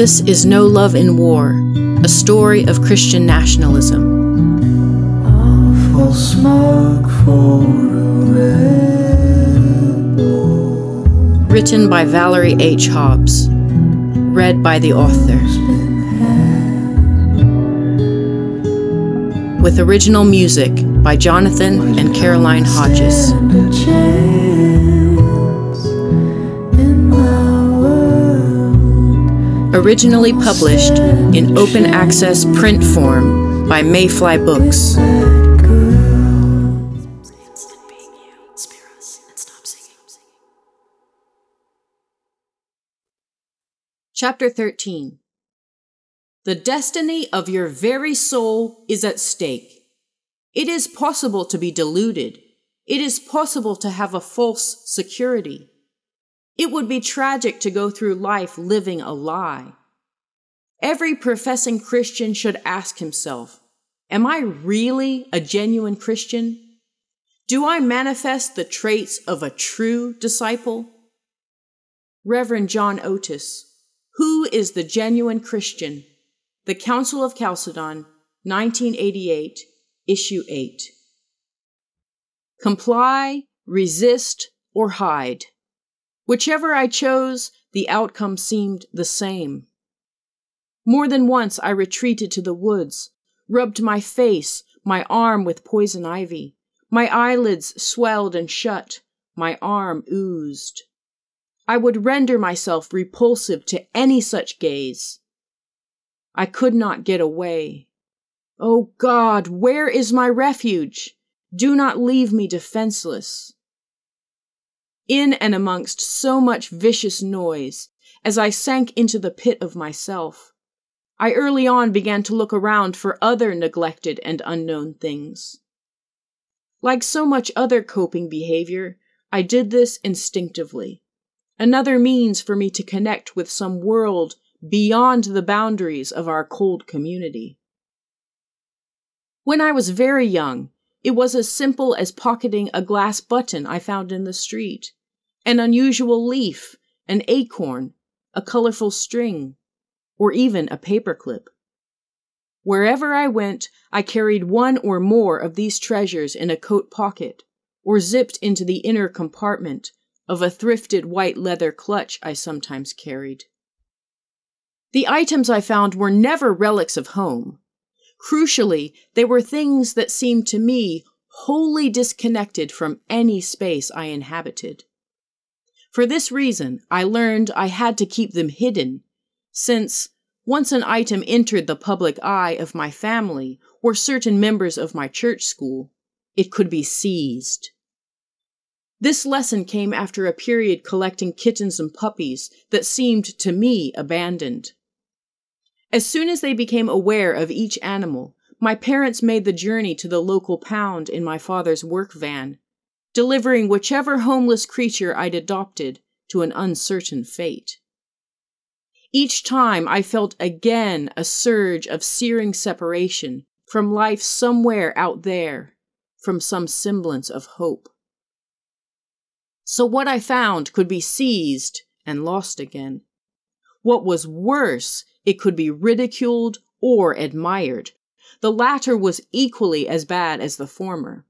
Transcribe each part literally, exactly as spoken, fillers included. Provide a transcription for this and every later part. This is No Love in War, a story of Christian nationalism. Awful smoke for a rebel. Written by Valerie H. Hobbs. Read by the author. With original music by Jonathan and Caroline Hodges. Originally published in open access print form by Mayfly Books. Chapter thirteen. The destiny of your very soul is at stake. It is possible to be deluded. It is possible to have a false security. It would be tragic to go through life living a lie. Every professing Christian should ask himself, am I really a genuine Christian? Do I manifest the traits of a true disciple? Reverend John Otis, Who is the Genuine Christian? The Council of Chalcedon, nineteen eighty-eight, Issue eight. Comply, resist, or hide. Whichever I chose, the outcome seemed the same. More than once I retreated to the woods, rubbed my face, my arm with poison ivy. My eyelids swelled and shut, my arm oozed. I would render myself repulsive to any such gaze. I could not get away. Oh God, where is my refuge? Do not leave me defenseless. In and amongst so much vicious noise, as I sank into the pit of myself, I early on began to look around for other neglected and unknown things. Like so much other coping behavior, I did this instinctively. Another means for me to connect with some world beyond the boundaries of our cold community. When I was very young, it was as simple as pocketing a glass button I found in the street, an unusual leaf, an acorn, a colorful string, or even a paperclip. Wherever I went, I carried one or more of these treasures in a coat pocket, or zipped into the inner compartment of a thrifted white leather clutch I sometimes carried. The items I found were never relics of home. Crucially, they were things that seemed to me wholly disconnected from any space I inhabited. For this reason, I learned I had to keep them hidden, since once an item entered the public eye of my family or certain members of my church school, it could be seized. This lesson came after a period collecting kittens and puppies that seemed to me abandoned. As soon as they became aware of each animal, my parents made the journey to the local pound in my father's work van, delivering whichever homeless creature I'd adopted to an uncertain fate. Each time I felt again a surge of searing separation from life somewhere out there, from some semblance of hope. So what I found could be seized and lost again. What was worse, it could be ridiculed or admired. The latter was equally as bad as the former,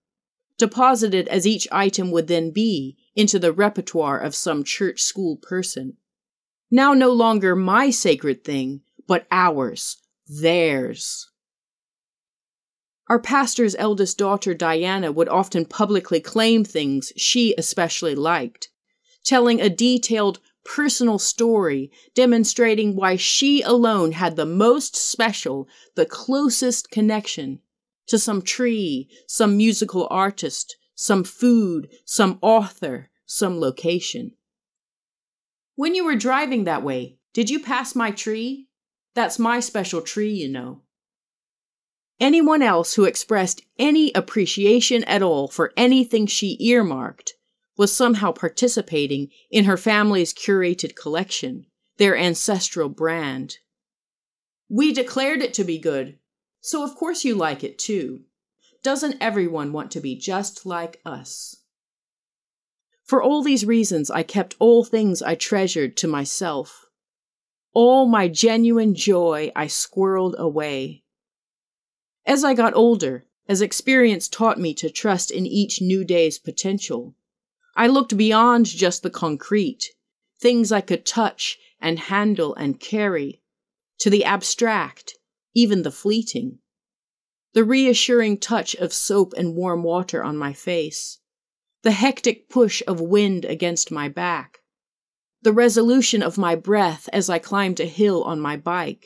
deposited as each item would then be into the repertoire of some church school person. Now no longer my sacred thing, but ours, theirs. Our pastor's eldest daughter, Diana, would often publicly claim things she especially liked, telling a detailed personal story demonstrating why she alone had the most special, the closest connection to some tree, some musical artist, some food, some author, some location. When you were driving that way, did you pass my tree? That's my special tree, you know. Anyone else who expressed any appreciation at all for anything she earmarked was somehow participating in her family's curated collection, their ancestral brand. We declared it to be good, so of course you like it too. Doesn't everyone want to be just like us? For all these reasons, I kept all things I treasured to myself. All my genuine joy I squirreled away. As I got older, as experience taught me to trust in each new day's potential, I looked beyond just the concrete, things I could touch and handle and carry, to the abstract, even the fleeting. The reassuring touch of soap and warm water on my face, the hectic push of wind against my back, the resolution of my breath as I climbed a hill on my bike,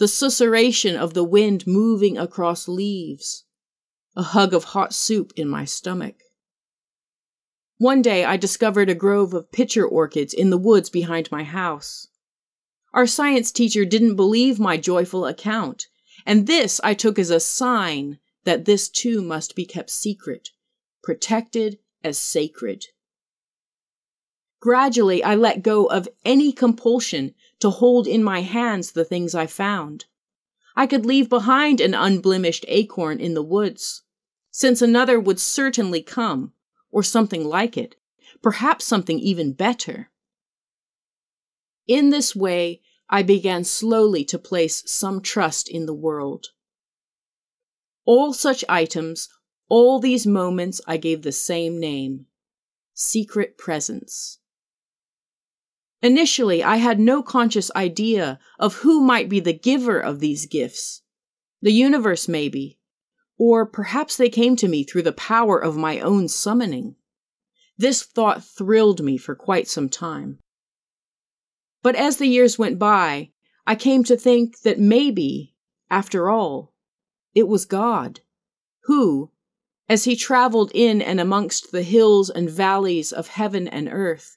the susurration of the wind moving across leaves, a hug of hot soup in my stomach. One day I discovered a grove of pitcher orchids in the woods behind my house. Our science teacher didn't believe my joyful account, and this I took as a sign that this too must be kept secret, protected as sacred. Gradually, I let go of any compulsion to hold in my hands the things I found. I could leave behind an unblemished acorn in the woods, since another would certainly come, or something like it, perhaps something even better. In this way, I began slowly to place some trust in the world. All such items, all these moments, I gave the same name: secret presence. Initially, I had no conscious idea of who might be the giver of these gifts. The universe, maybe. Or perhaps they came to me through the power of my own summoning. This thought thrilled me for quite some time. But as the years went by, I came to think that maybe, after all, it was God, who, as he traveled in and amongst the hills and valleys of heaven and earth,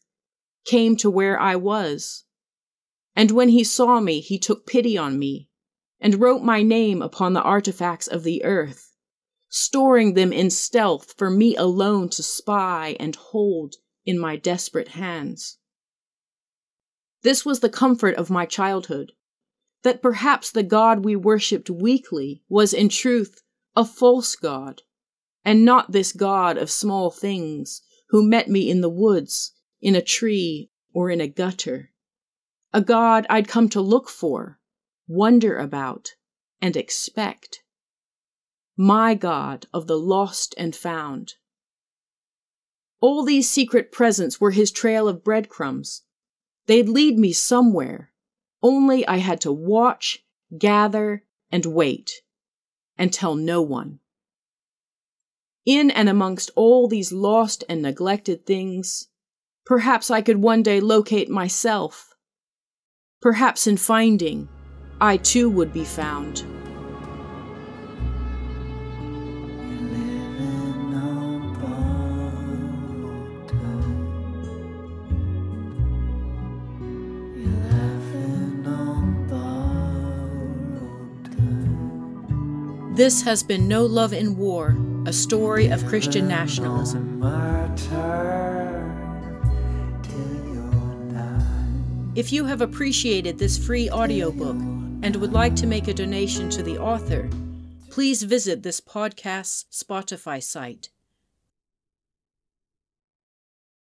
came to where I was. And when he saw me, he took pity on me, and wrote my name upon the artifacts of the earth, storing them in stealth for me alone to spy and hold in my desperate hands. This was the comfort of my childhood, that perhaps the God we worshipped weakly was in truth a false God, and not this God of small things who met me in the woods, in a tree, or in a gutter. A God I'd come to look for, wonder about, and expect. My God of the lost and found. All these secret presents were his trail of breadcrumbs. They'd lead me somewhere, only I had to watch, gather, and wait, and tell no one. In and amongst all these lost and neglected things, perhaps I could one day locate myself. Perhaps in finding, I too would be found. This has been No Love in War, a story of Christian nationalism. If you have appreciated this free audiobook and would like to make a donation to the author, please visit this podcast's Spotify site.